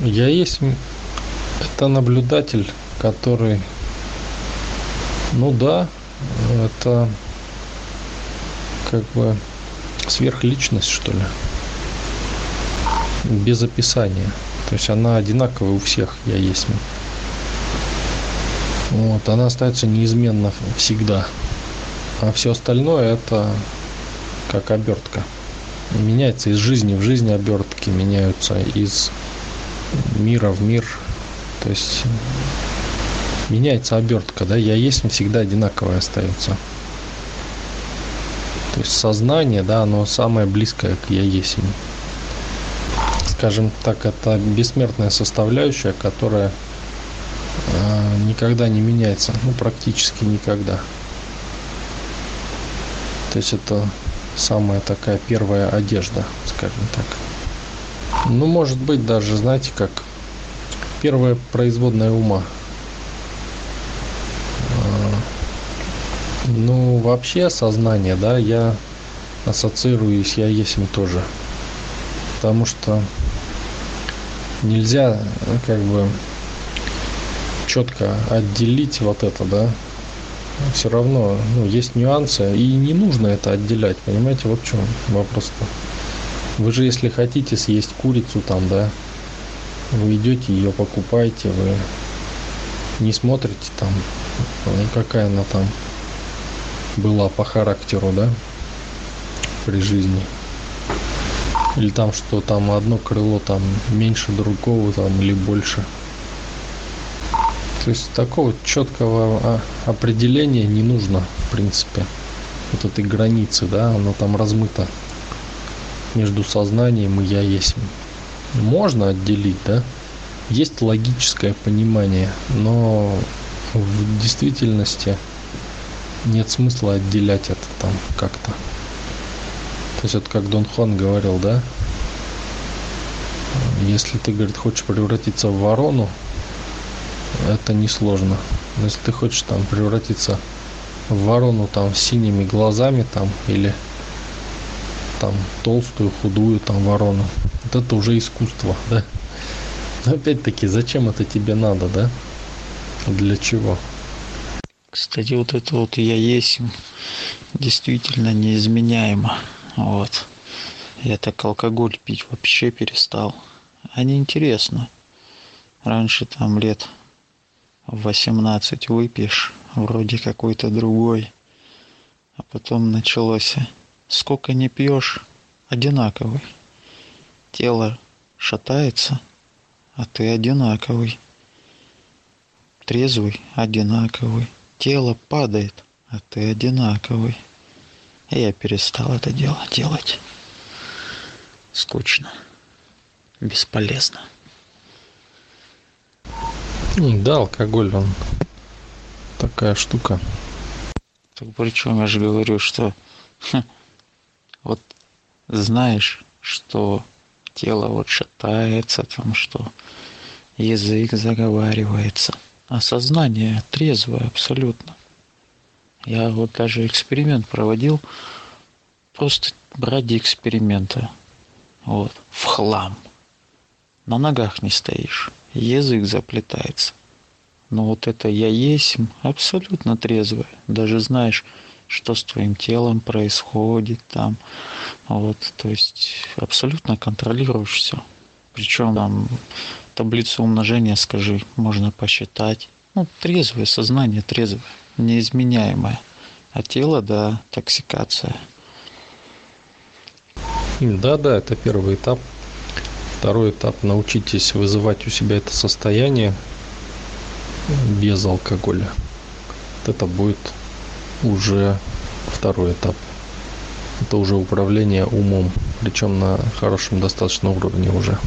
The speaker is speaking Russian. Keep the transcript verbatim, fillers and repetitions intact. Я есть это наблюдатель, который, ну да, это как бы сверхличность, что ли, без описания. То есть она одинаковая у всех, я есть. Вот, она остается неизменно всегда. А все остальное это как обертка. Меняется из жизни в жизнь, обертки меняются из мира в мир. То есть меняется обертка, да, я есть всегда одинаковая остается. То есть сознание, да, оно самое близкое к я есть. Скажем так, это бессмертная составляющая, которая э, никогда не меняется, ну практически никогда. То есть это самая такая первая одежда, скажем так. Ну, может быть, даже, знаете, как первая производная ума. Э, ну, вообще сознание, да, я ассоциируюсь, я есть им тоже. Потому что нельзя как бы четко отделить вот это, да. Все равно, ну, есть нюансы, и не нужно это отделять, понимаете, вот в чем вопрос-то. Вы же, если хотите съесть курицу там, да, вы идете, ее покупаете, вы не смотрите там, какая она там была по характеру, да, при жизни. Или там, что там одно крыло там меньше другого там или больше. То есть такого четкого определения не нужно, в принципе. Вот этой границы, да, она там размыта между сознанием и я есть. Можно отделить, да. Есть логическое понимание, но в действительности нет смысла отделять это там как-то. То есть это как Дон Хуан говорил, да? Если ты, говорит, хочешь превратиться в ворону, это несложно. Но если ты хочешь там превратиться в ворону там с синими глазами там или там толстую, худую там ворону, вот это уже искусство, да? Но опять-таки, зачем это тебе надо, да? Для чего? Кстати, вот это вот я есть действительно неизменяемо. Вот. Я так алкоголь пить вообще перестал. А неинтересно. Раньше там лет в восемнадцать выпьешь, вроде какой-то другой. А потом началось. Сколько не пьешь, одинаковый. Тело шатается, а ты одинаковый. Трезвый, одинаковый. Тело падает, а ты одинаковый. Я перестал это дело делать. Скучно. Бесполезно. Да, алкоголь, он такая штука. Так причем я же говорю, что ха, вот знаешь, что тело вот шатается, там что язык заговаривается. А сознание трезвое абсолютно. Я вот даже эксперимент проводил, просто ради эксперимента, вот, в хлам. На ногах не стоишь, язык заплетается. Но вот это я есть абсолютно трезвое. Даже знаешь, что с твоим телом происходит там, вот, то есть абсолютно контролируешь все. Причем там таблицу умножения, скажи, можно посчитать. Ну, трезвое сознание, трезвое. Неизменяемое. А тело, да, токсикация. Да-да, это первый этап. Второй этап. Научитесь вызывать у себя это состояние без алкоголя. Вот это будет уже второй этап. Это уже управление умом. Причем на хорошем достаточно уровне уже.